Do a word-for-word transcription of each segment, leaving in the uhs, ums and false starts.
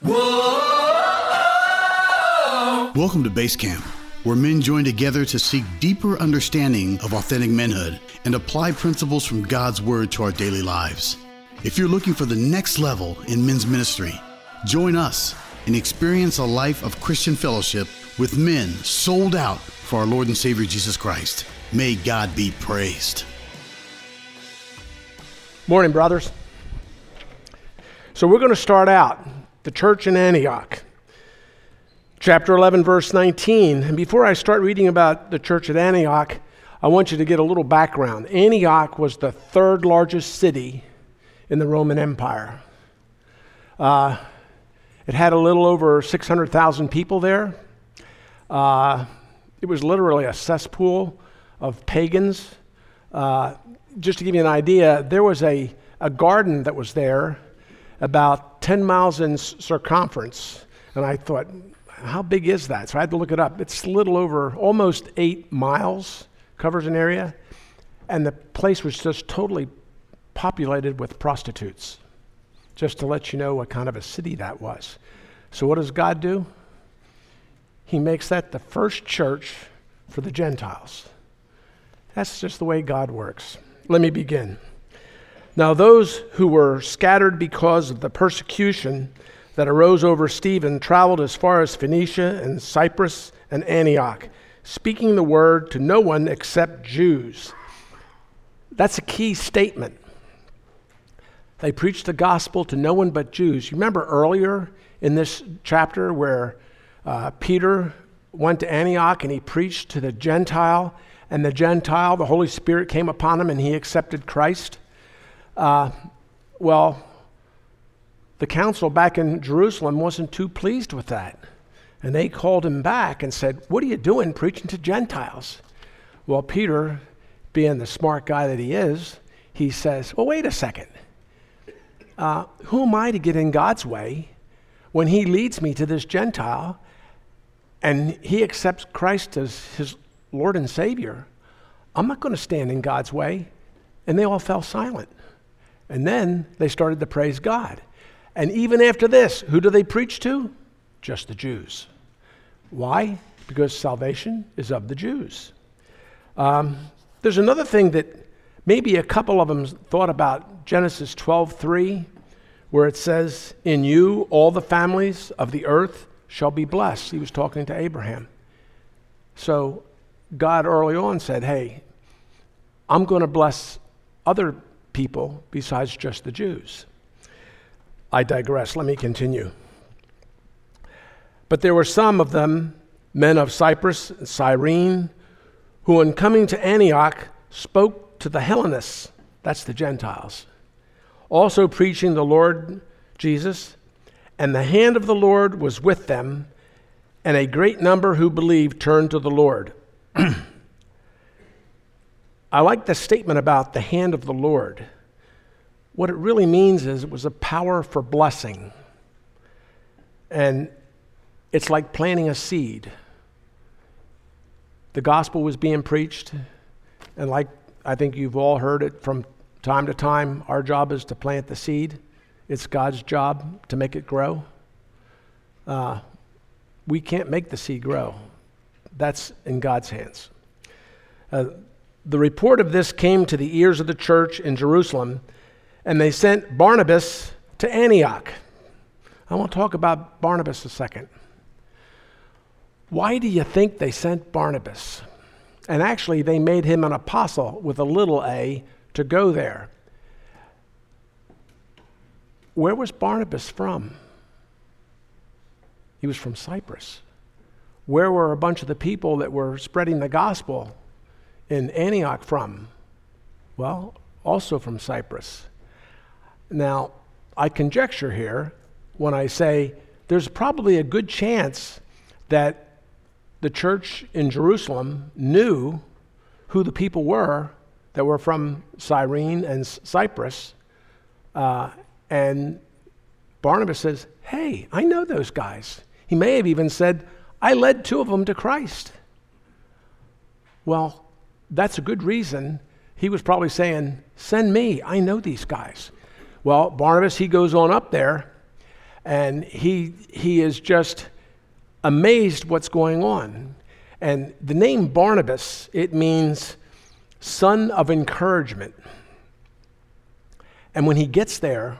Whoa! Welcome to Basecamp, where men join together to seek deeper understanding of authentic manhood and apply principles from God's Word to our daily lives. If you're looking for the next level in men's ministry, join us and experience a life of Christian fellowship with men sold out for our Lord and Savior Jesus Christ. May God be praised. Morning, brothers. So we're going to start out the church in Antioch, chapter eleven, verse nineteen. And before I start reading about the church at Antioch, I want you to get a little background. Antioch was the third largest city in the Roman Empire. Uh, it had a little over six hundred thousand people there. Uh, it was literally a cesspool of pagans. Uh, just to give you an idea, there was a, a garden that was there about ten miles in circumference. And I thought, how big is that? So I had to look it up. It's a little over almost eight miles, covers an area. And the place was just totally populated with prostitutes, just to let you know what kind of a city that was. So what does God do? He makes that the first church for the Gentiles. That's just the way God works. Let me begin. Now those who were scattered because of the persecution that arose over Stephen traveled as far as Phoenicia and Cyprus and Antioch, speaking the word to no one except Jews. That's a key statement. They preached the gospel to no one but Jews. You remember earlier in this chapter where uh, Peter went to Antioch and he preached to the Gentile, and the Gentile, the Holy Spirit came upon him and he accepted Christ. Uh, well, the council back in Jerusalem wasn't too pleased with that. And they called him back and said, what are you doing preaching to Gentiles? Well, Peter, being the smart guy that he is, he says, well, wait a second. Uh, who am I to get in God's way when he leads me to this Gentile and he accepts Christ as his Lord and Savior? I'm not going to stand in God's way. And they all fell silent. And then they started to praise God. And even after this, who do they preach to? Just the Jews. Why? Because salvation is of the Jews. Um, there's another thing that maybe a couple of them thought about, Genesis twelve three, where it says, in you all the families of the earth shall be blessed. He was talking to Abraham. So God early on said, hey, I'm going to bless other people besides just the Jews. I digress. Let me continue. But there were some of them, men of Cyprus and Cyrene, who on coming to Antioch spoke to the Hellenists, that's the Gentiles, also preaching the Lord Jesus, and the hand of the Lord was with them, and a great number who believed turned to the Lord. I like the statement about the hand of the Lord. What it really means is it was a power for blessing. And it's like planting a seed. The gospel was being preached, and like I think you've all heard it from time to time. Our job is to plant the seed. It's God's job to make it grow. Uh, we can't make the seed grow. That's in God's hands. Uh, the report of this came to the ears of the church in Jerusalem, and they sent Barnabas to Antioch. I want to talk about Barnabas a second. Why do you think they sent Barnabas? And actually, they made him an apostle with a little a to go there. Where was Barnabas from? He was from Cyprus. Where were a bunch of the people that were spreading the gospel in Antioch from? Well, also from Cyprus. Now, I conjecture here when I say there's probably a good chance that the church in Jerusalem knew who the people were that were from Cyrene and Cyprus. Uh, and Barnabas says, hey, I know those guys. He may have even said, I led two of them to Christ. Well, that's a good reason. He was probably saying, send me. I know these guys. Well, Barnabas, he goes on up there. and he he is just amazed what's going on. And the name Barnabas, it means son of encouragement. And when he gets there,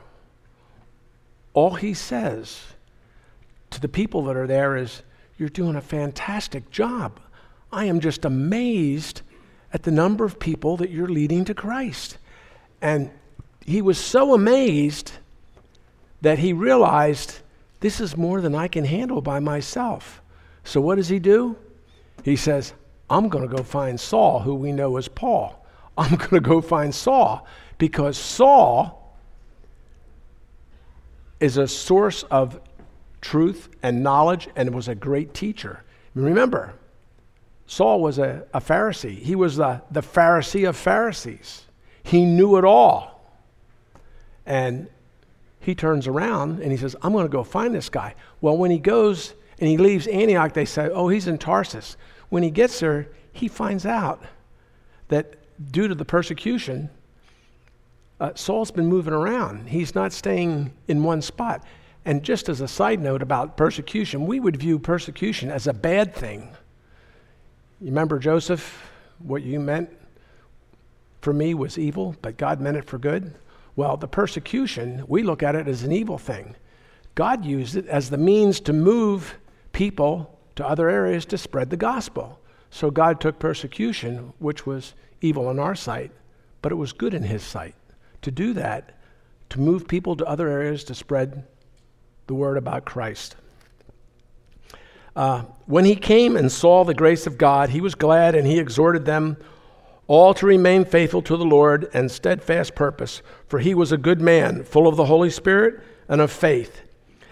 all he says to the people that are there is, "You're doing a fantastic job. I am just amazed at the number of people that you're leading to Christ." And he was so amazed that he realized, this is more than I can handle by myself. So what does he do? He says, I'm going to go find Saul, who we know as Paul. I'm going to go find Saul, because Saul is a source of truth and knowledge and was a great teacher. Remember, Saul was a, a Pharisee. He was the, the Pharisee of Pharisees. He knew it all. And he turns around and he says, I'm going to go find this guy. Well, when he goes and he leaves Antioch, they say, oh, he's in Tarsus. When he gets there, he finds out that due to the persecution, uh, Saul's been moving around. He's not staying in one spot. And just as a side note about persecution, we would view persecution as a bad thing. You remember Joseph, what you meant for me was evil, but God meant it for good? Well, the persecution, we look at it as an evil thing. God used it as the means to move people to other areas to spread the gospel. So God took persecution, which was evil in our sight, but it was good in his sight to do that, to move people to other areas to spread the word about Christ. Uh, when he came and saw the grace of God, he was glad, and he exhorted them all to remain faithful to the Lord and steadfast purpose, for he was a good man, full of the Holy Spirit and of faith,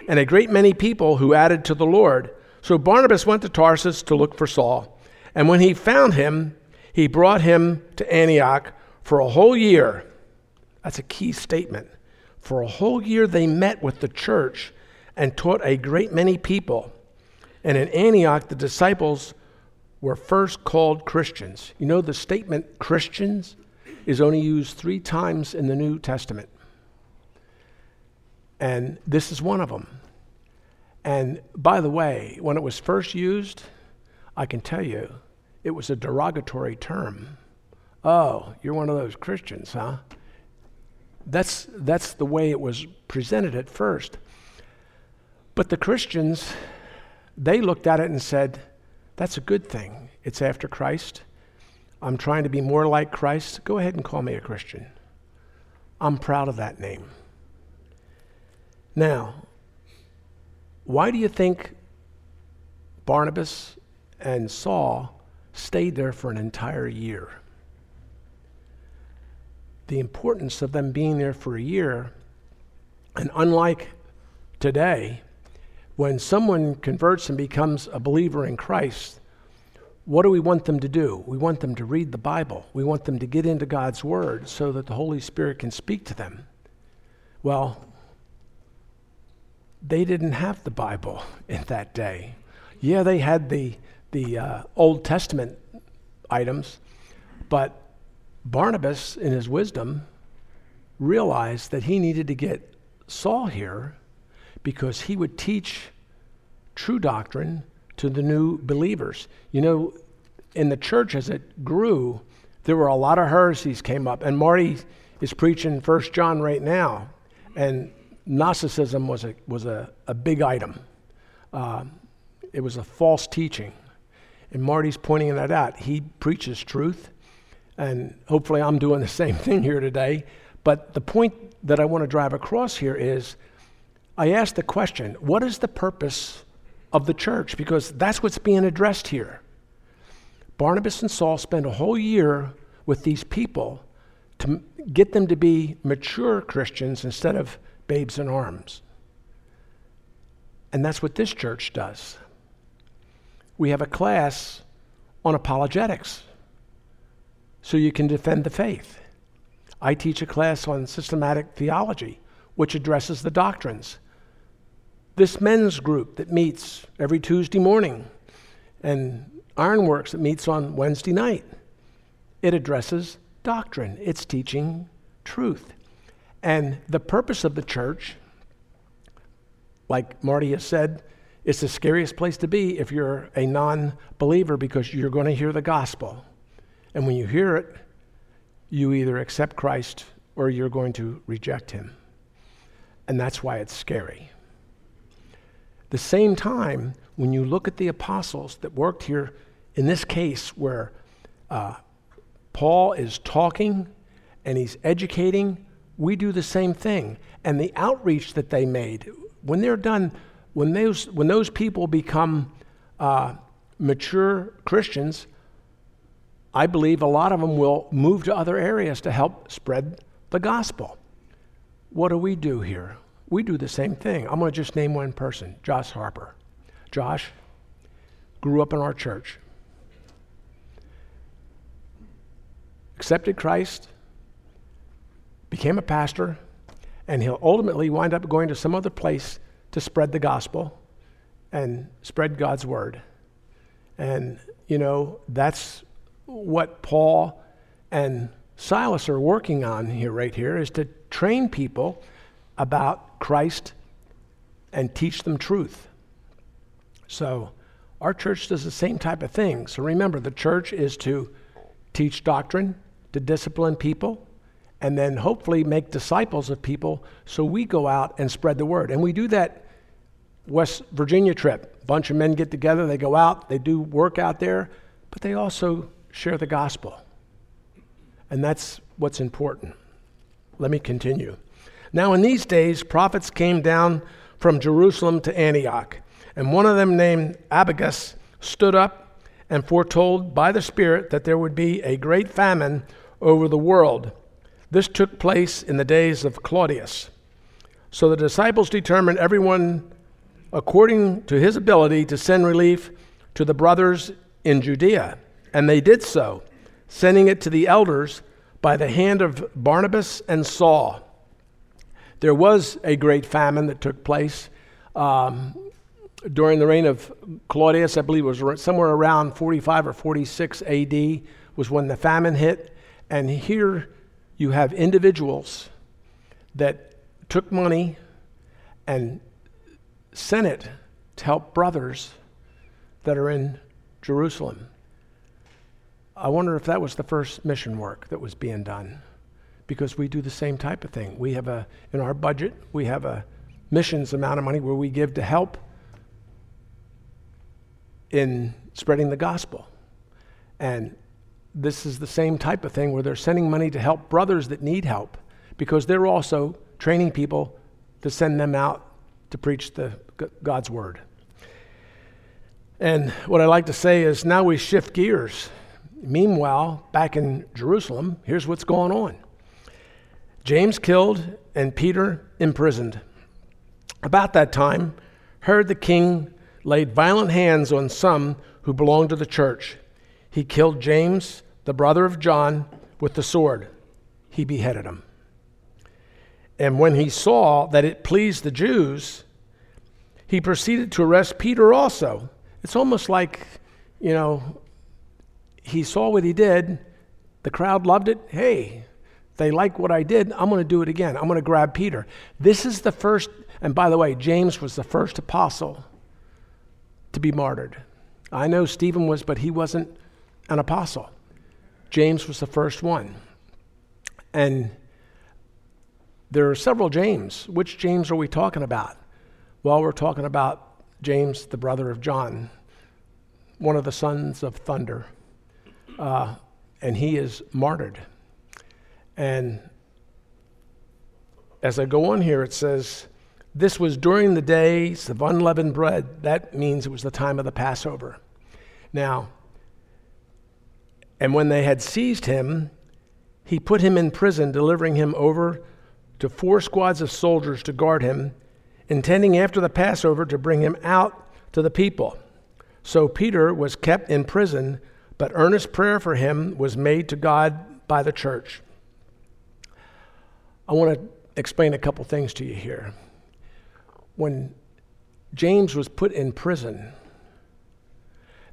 and a great many people who added to the Lord. So Barnabas went to Tarsus to look for Saul, and when he found him, he brought him to Antioch for a whole year. That's a key statement. For a whole year they met with the church and taught a great many people. And in Antioch, the disciples were first called Christians. You know, the statement Christians is only used three times in the New Testament. And this is one of them. And by the way, when it was first used, I can tell you, it was a derogatory term. Oh, you're one of those Christians, huh? That's that's the way it was presented at first. But the Christians, they looked at it and said, that's a good thing. It's after Christ. I'm trying to be more like Christ. Go ahead and call me a Christian. I'm proud of that name. Now, why do you think Barnabas and Saul stayed there for an entire year? The importance of them being there for a year, and unlike today, when someone converts and becomes a believer in Christ, what do we want them to do? We want them to read the Bible. We want them to get into God's Word so that the Holy Spirit can speak to them. Well, they didn't have the Bible in that day. Yeah, they had the the uh, Old Testament items, but Barnabas, in his wisdom, realized that he needed to get Saul here, because he would teach true doctrine to the new believers. You know, in the church as it grew, there were a lot of heresies came up. And Marty is preaching First John right now. And Gnosticism was a, was a, a big item. Uh, it was a false teaching. And Marty's pointing that out. He preaches truth. And hopefully I'm doing the same thing here today. But the point that I want to drive across here is, I asked the question, what is the purpose of the church? Because that's what's being addressed here. Barnabas and Saul spent a whole year with these people to get them to be mature Christians instead of babes in arms. And that's what this church does. We have a class on apologetics, so you can defend the faith. I teach a class on systematic theology, which addresses the doctrines. This men's group that meets every Tuesday morning, and Ironworks that meets on Wednesday night, it addresses doctrine. It's teaching truth. And the purpose of the church, Like Marty has said, it's the scariest place to be if you're a non-believer, because you're going to hear the gospel. And when you hear it, you either accept Christ or you're going to reject him. And that's why it's scary. The same time, when you look at the apostles that worked here, in this case where uh, Paul is talking and he's educating, we do the same thing. And the outreach that they made, when they're done, when those, when those people become uh, mature Christians, I believe a lot of them will move to other areas to help spread the gospel. What do we do here? We do the same thing. I'm going to just name one person, Josh Harper. Josh grew up in our church, accepted Christ, became a pastor, and he'll ultimately wind up going to some other place to spread the gospel and spread God's word. And, you know, that's what Paul and Silas are working on here, right here, is to train people about Christ and teach them truth. So our church does the same type of thing. So remember, the church is to teach doctrine, to discipline people, and then hopefully make disciples of people, so we go out and spread the word. And we do that West Virginia trip. A bunch of men get together, they go out, they do work out there, but they also share the gospel. And that's what's important. Let me continue. Now in these days, prophets came down from Jerusalem to Antioch, and one of them named Agabus stood up and foretold by the Spirit that there would be a great famine over the world. This took place in the days of Claudius. So the disciples determined, everyone according to his ability, to send relief to the brothers in Judea. And they did so, sending it to the elders by the hand of Barnabas and Saul. There was a great famine that took place um, during the reign of Claudius. I believe it was somewhere around forty-five or forty-six A D was when the famine hit. And here you have individuals that took money and sent it to help brothers that are in Jerusalem. I wonder if that was the first mission work that was being done, because we do the same type of thing. We have a, in our budget, we have a missions amount of money where we give to help in spreading the gospel. And this is the same type of thing where they're sending money to help brothers that need help, because they're also training people to send them out to preach the God's word. And what I like to say is, now we shift gears. Meanwhile, back in Jerusalem, here's what's going on. James killed and Peter imprisoned. About that time, Herod the king laid violent hands on some who belonged to the church. He killed James, the brother of John, with the sword. He beheaded him. And when he saw that it pleased the Jews, he proceeded to arrest Peter also. It's almost like, you know, he saw what he did. The crowd loved it. Hey, they like what I did. I'm going to do it again. I'm going to grab Peter. This is the first, and by the way, James was the first apostle to be martyred. I know Stephen was, but he wasn't an apostle. James was the first one. And there are several James. Which James are we talking about? Well, we're talking about James, the brother of John, one of the sons of thunder. Uh, and he is martyred. And as I go on here, it says, this was during the days of unleavened bread. That means it was the time of the Passover. Now, and when they had seized him, he put him in prison, delivering him over to four squads of soldiers to guard him, intending after the Passover to bring him out to the people. So Peter was kept in prison, but earnest prayer for him was made to God by the church. I want to explain a couple things to you here. When James was put in prison,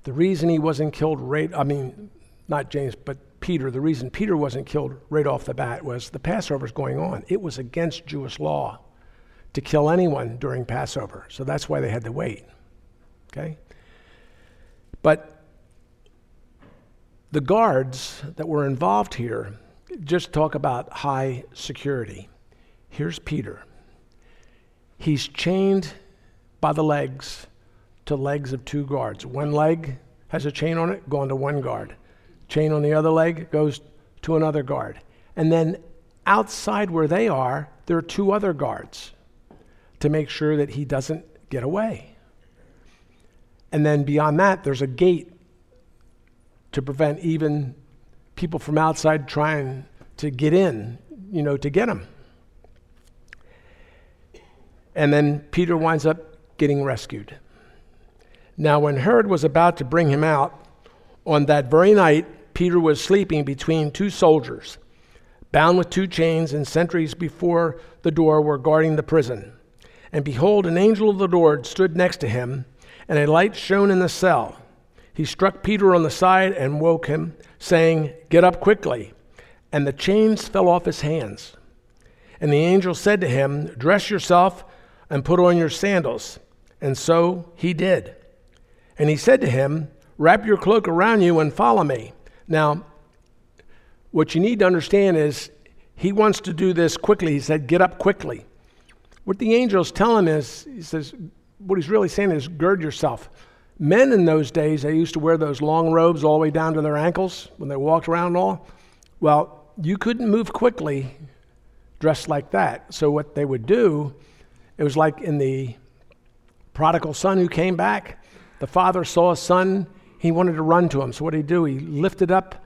the reason he wasn't killed right, I mean, not James, but Peter, the reason Peter wasn't killed right off the bat was the Passover's going on. It was against Jewish law to kill anyone during Passover. So that's why they had to wait, okay? But the guards that were involved here, just talk about high security. Here's Peter. He's chained by the legs to legs of two guards. One leg has a chain on it, going to one guard. Chain on the other leg goes to another guard. And then outside where they are, there are two other guards to make sure that he doesn't get away. And then beyond that, there's a gate to prevent even people from outside trying to get in, you know, to get him. And then Peter winds up getting rescued. Now, when Herod was about to bring him out, on that very night, Peter was sleeping between two soldiers, bound with two chains, and sentries before the door were guarding the prison. And behold, an angel of the Lord stood next to him, and a light shone in the cell. He struck Peter on the side and woke him, saying, "Get up quickly." And the chains fell off his hands. And the angel said to him, "Dress yourself and put on your sandals." And so he did. And he said to him, "Wrap your cloak around you and follow me." Now, what you need to understand is he wants to do this quickly. He said, "Get up quickly." What the angel's telling him is, he says, what he's really saying is, gird yourself. Men in those days, they used to wear those long robes all the way down to their ankles when they walked around and all. Well, you couldn't move quickly dressed like that. So what they would do, it was like in the prodigal son who came back. The father saw a son. He wanted to run to him. So what did he do? He lifted up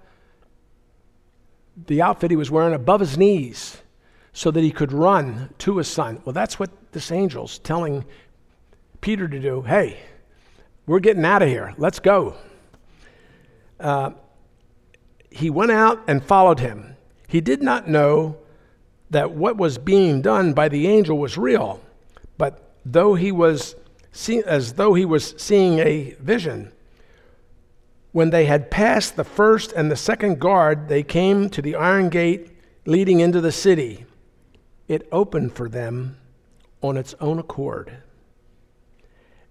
the outfit he was wearing above his knees so that he could run to his son. Well, that's what this angel's telling Peter to do. Hey, we're getting out of here. Let's go. Uh, he went out and followed him. He did not know that what was being done by the angel was real, but though he was see- as though he was seeing a vision. When they had passed the first and the second guard, they came to the iron gate leading into the city. It opened for them on its own accord.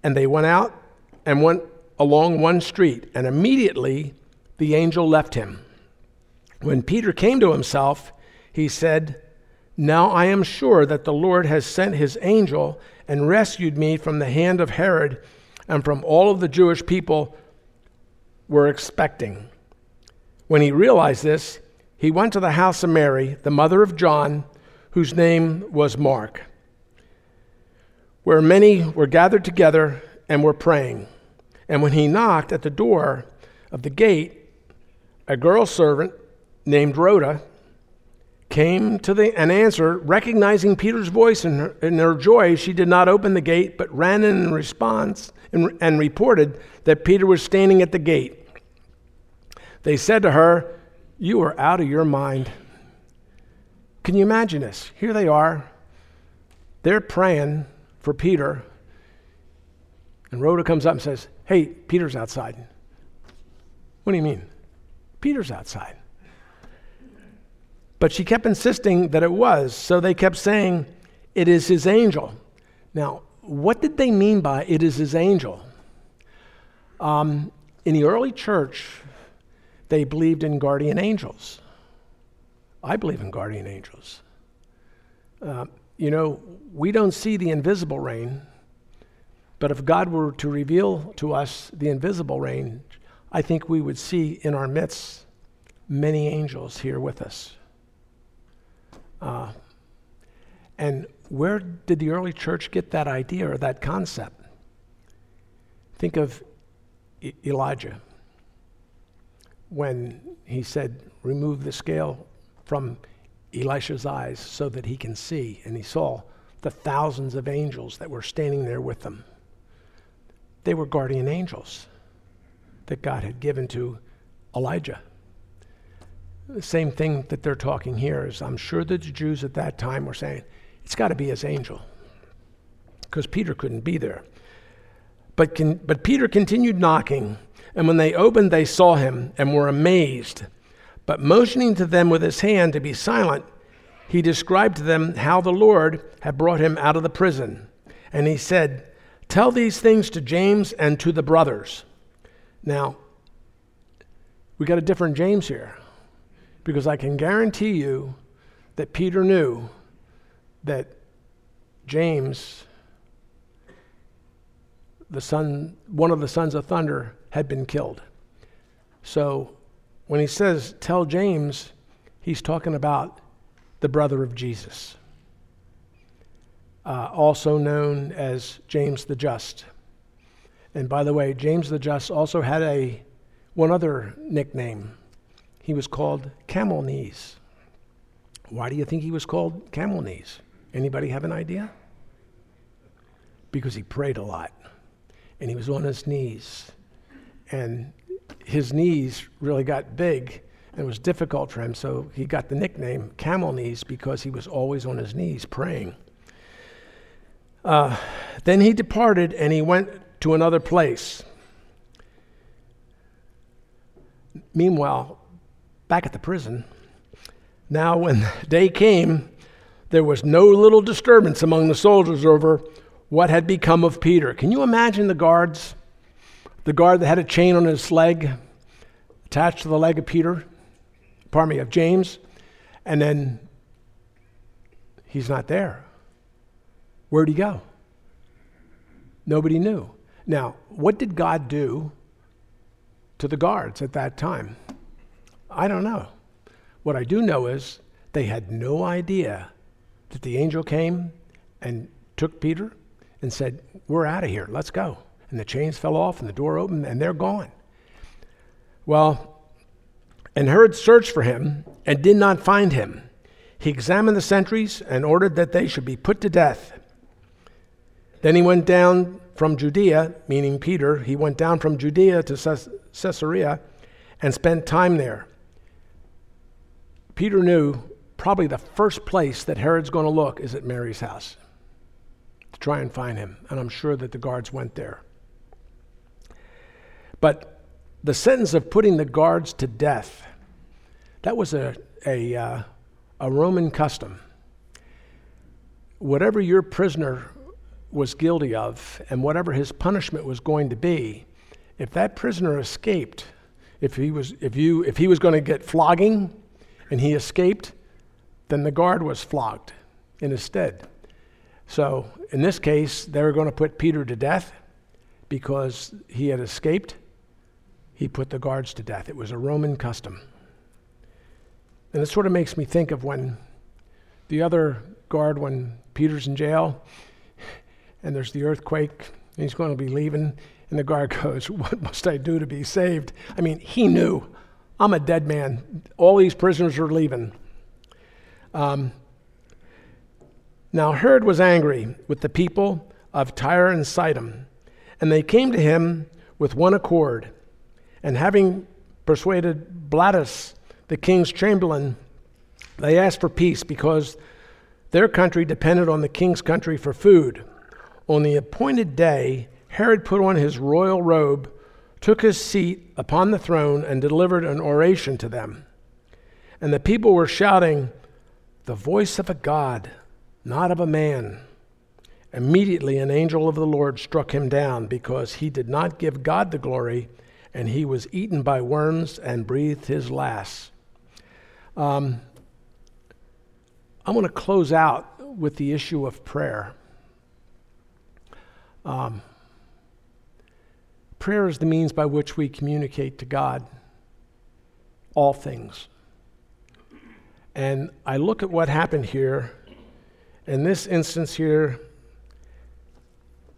And they went out and went along one street, and immediately the angel left him. When Peter came to himself, he said, "Now I am sure that the Lord has sent his angel and rescued me from the hand of Herod and from all of the Jewish people were expecting." When he realized this, he went to the house of Mary, the mother of John, whose name was Mark, where many were gathered together and were praying. And when he knocked at the door of the gate, a girl servant named Rhoda came to the and answered, recognizing Peter's voice. In her, in her joy, she did not open the gate, but ran in response and, and reported that Peter was standing at the gate. They said to her, "You are out of your mind." Can you imagine this? Here they are. They're praying for Peter. And Rhoda comes up and says, "Hey, Peter's outside." What do you mean? Peter's outside. But she kept insisting that it was, so they kept saying, "It is his angel." Now, what did they mean by "it is his angel"? Um, in the early church, they believed in guardian angels. I believe in guardian angels. Uh, you know, we don't see the invisible reign, but if God were to reveal to us the invisible reign, I think we would see in our midst many angels here with us. Uh, and where did the early church get that idea or that concept? Think of E- Elijah when he said, "Remove the scale from Elisha's eyes so that he can see." And he saw the thousands of angels that were standing there with them. They were guardian angels that God had given to Elijah. The same thing that they're talking here is, I'm sure that the Jews at that time were saying, it's got to be his angel, because Peter couldn't be there. But, can, but Peter continued knocking, and when they opened, they saw him and were amazed. But motioning to them with his hand to be silent, he described to them how the Lord had brought him out of the prison. And he said, tell these things to James and to the brothers. Now, we got a different James here, because I can guarantee you that Peter knew that James, the son, one of the sons of thunder, had been killed. So when he says, tell James, he's talking about the brother of Jesus, uh, also known as James the Just. And by the way, James the Just also had a one other nickname. He was called Camel Knees. Why do you think he was called Camel Knees? Anybody have an idea? Because he prayed a lot, and he was on his knees, and his knees really got big, and it was difficult for him, so he got the nickname Camel Knees because he was always on his knees praying. Uh, then he departed, and he went to another place. Meanwhile, back at the prison, now when the day came, there was no little disturbance among the soldiers over what had become of Peter. Can you imagine the guards? The guard that had a chain on his leg, attached to the leg of Peter, pardon me, of James, and then he's not there. Where'd he go? Nobody knew. Now, what did God do to the guards at that time? I don't know. What I do know is they had no idea that the angel came and took Peter and said, we're out of here, let's go. And the chains fell off and the door opened and they're gone. Well, and Herod searched for him and did not find him. He examined the sentries and ordered that they should be put to death. Then he went down from Judea, meaning Peter, he went down from Judea to Caesarea and spent time there. Peter knew probably the first place that Herod's going to look is at Mary's house to try and find him, and I'm sure that the guards went there. But the sentence of putting the guards to death, that was a a, uh, a Roman custom. Whatever your prisoner was guilty of and whatever his punishment was going to be, if that prisoner escaped, if he was if you if he was going to get flogging and he escaped, then the guard was flogged in his stead. So in this case, they were going to put Peter to death because he had escaped. He put the guards to death. It was a Roman custom. And it sort of makes me think of when the other guard, when Peter's in jail and there's the earthquake and he's going to be leaving, and the guard goes, what must I do to be saved? I mean, he knew, I'm a dead man. All these prisoners are leaving. Um, Now Herod was angry with the people of Tyre and Sidon, and they came to him with one accord. And having persuaded Blastus, the king's chamberlain, they asked for peace because their country depended on the king's country for food. On the appointed day, Herod put on his royal robe, took his seat upon the throne, and delivered an oration to them. And the people were shouting, "The voice of a god, not of a man." Immediately an angel of the Lord struck him down because he did not give God the glory, and he was eaten by worms and breathed his last. Um, I want to close out with the issue of prayer. Um, prayer is the means by which we communicate to God all things. And I look at what happened here. In this instance here,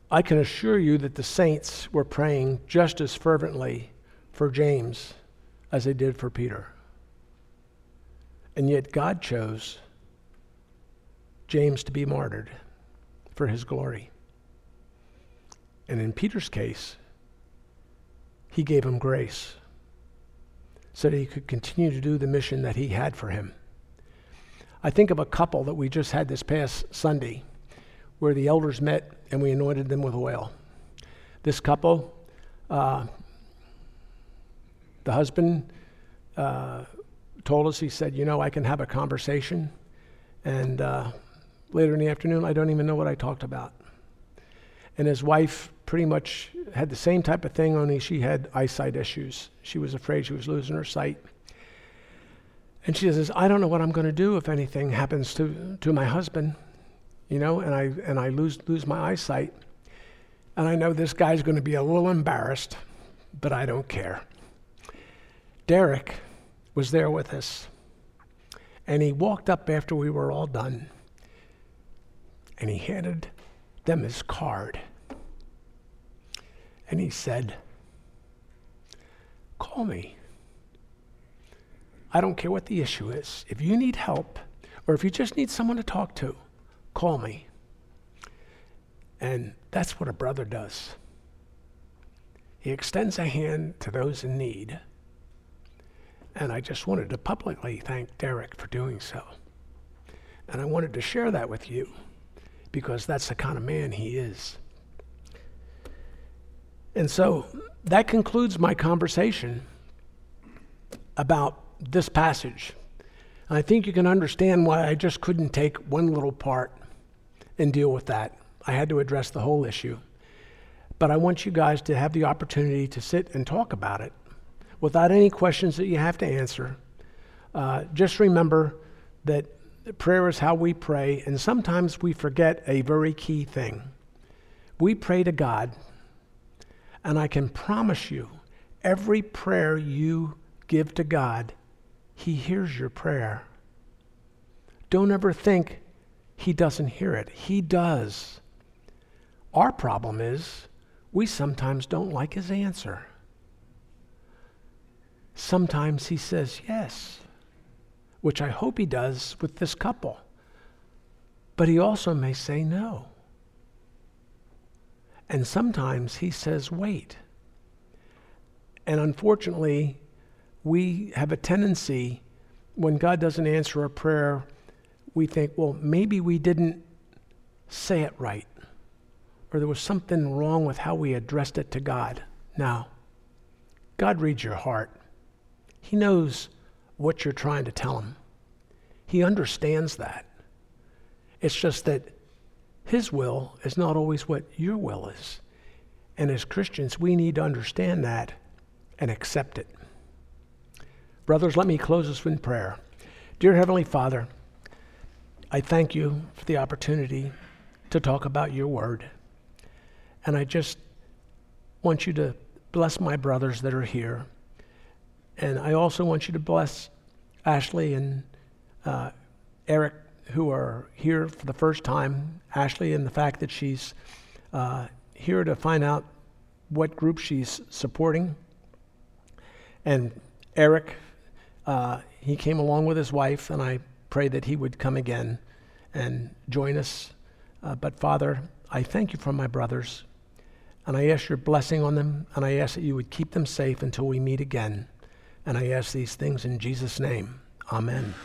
I can assure you that the saints were praying just as fervently for James as they did for Peter. And yet God chose James to be martyred for his glory. And in Peter's case, he gave him grace so that he could continue to do the mission that he had for him. I think of a couple that we just had this past Sunday where the elders met and we anointed them with oil. This couple, uh, the husband uh, told us, he said, you know, I can have a conversation And uh, later in the afternoon, I don't even know what I talked about. And his wife pretty much had the same type of thing, only she had eyesight issues. She was afraid she was losing her sight. And she says, I don't know what I'm going to do if anything happens to, to my husband, you know, and I and I lose lose my eyesight. And I know this guy's going to be a little embarrassed, but I don't care. Derek was there with us, and he walked up after we were all done, and he handed them his card. And he said, call me. I don't care what the issue is. If you need help, or if you just need someone to talk to, call me. And that's what a brother does. He extends a hand to those in need. And I just wanted to publicly thank Derek for doing so. And I wanted to share that with you, because that's the kind of man he is. And so that concludes my conversation about this passage. I think you can understand why I just couldn't take one little part and deal with that. I had to address the whole issue. But I want you guys to have the opportunity to sit and talk about it without any questions that you have to answer. Uh, just remember that prayer is how we pray, and sometimes we forget a very key thing. We pray to God, and I can promise you, every prayer you give to God, He hears your prayer. Don't ever think He doesn't hear it. He does. Our problem is we sometimes don't like His answer. Sometimes He says yes, which I hope He does with this couple. But He also may say no. And sometimes He says wait. And unfortunately, we have a tendency, when God doesn't answer a prayer, we think, well, maybe we didn't say it right, or there was something wrong with how we addressed it to God. Now, God reads your heart. He knows what you're trying to tell Him. He understands that. It's just that His will is not always what your will is. And as Christians, we need to understand that and accept it. Brothers, let me close us in prayer. Dear Heavenly Father, I thank you for the opportunity to talk about your word. And I just want you to bless my brothers that are here. And I also want you to bless Ashley and uh, Eric, who are here for the first time. Ashley, and the fact that she's uh, here to find out what group she's supporting. And Eric, Uh, he came along with his wife, and I pray that he would come again and join us. Uh, but Father, I thank you for my brothers, and I ask your blessing on them, and I ask that you would keep them safe until we meet again. And I ask these things in Jesus' name. Amen.